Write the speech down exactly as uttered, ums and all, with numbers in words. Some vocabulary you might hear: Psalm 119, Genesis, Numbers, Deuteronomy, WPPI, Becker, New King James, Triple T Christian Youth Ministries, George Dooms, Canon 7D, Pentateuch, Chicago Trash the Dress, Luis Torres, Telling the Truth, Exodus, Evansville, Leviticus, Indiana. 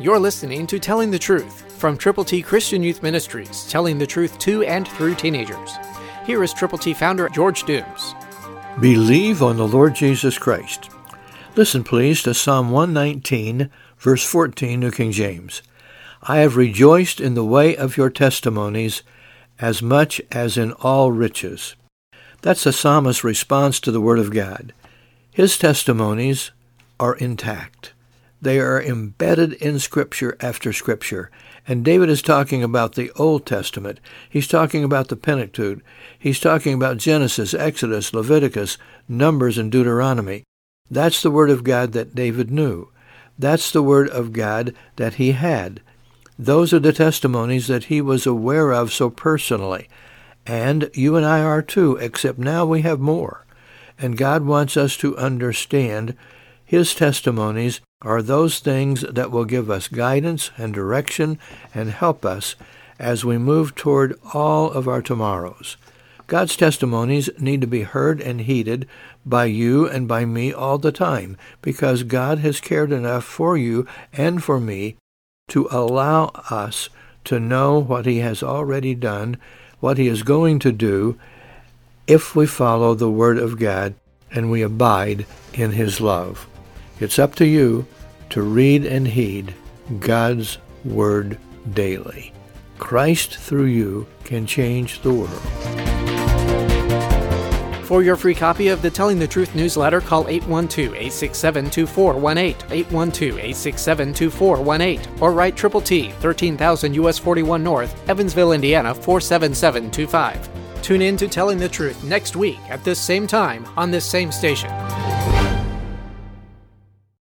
You're listening to Telling the Truth from Triple T Christian Youth Ministries, telling the truth to and through teenagers. Here is Triple T founder George Dooms. Believe on the Lord Jesus Christ. Listen, please, to Psalm one nineteen, verse fourteen, New King James. I have rejoiced in the way of your testimonies as much as in all riches. That's the psalmist's response to the Word of God. His testimonies are intact. They are embedded in Scripture after Scripture. And David is talking about the Old Testament. He's talking about the Pentateuch. He's talking about Genesis, Exodus, Leviticus, Numbers, and Deuteronomy. That's the Word of God that David knew. That's the Word of God that he had. Those are the testimonies that he was aware of so personally. And you and I are too, except now we have more. And God wants us to understand His testimonies are those things that will give us guidance and direction and help us as we move toward all of our tomorrows. God's testimonies need to be heard and heeded by you and by me all the time, because God has cared enough for you and for me to allow us to know what He has already done, what He is going to do, if we follow the Word of God and we abide in His love. It's up to you to read and heed God's Word daily. Christ through you can change the world. For your free copy of the Telling the Truth newsletter, call eight one two, eight six seven, two four one eight, eight one two, eight six seven, two four one eight, or write Triple T, thirteen thousand U S forty-one North, Evansville, Indiana, four seven seven two five. Tune in to Telling the Truth next week at this same time on this same station.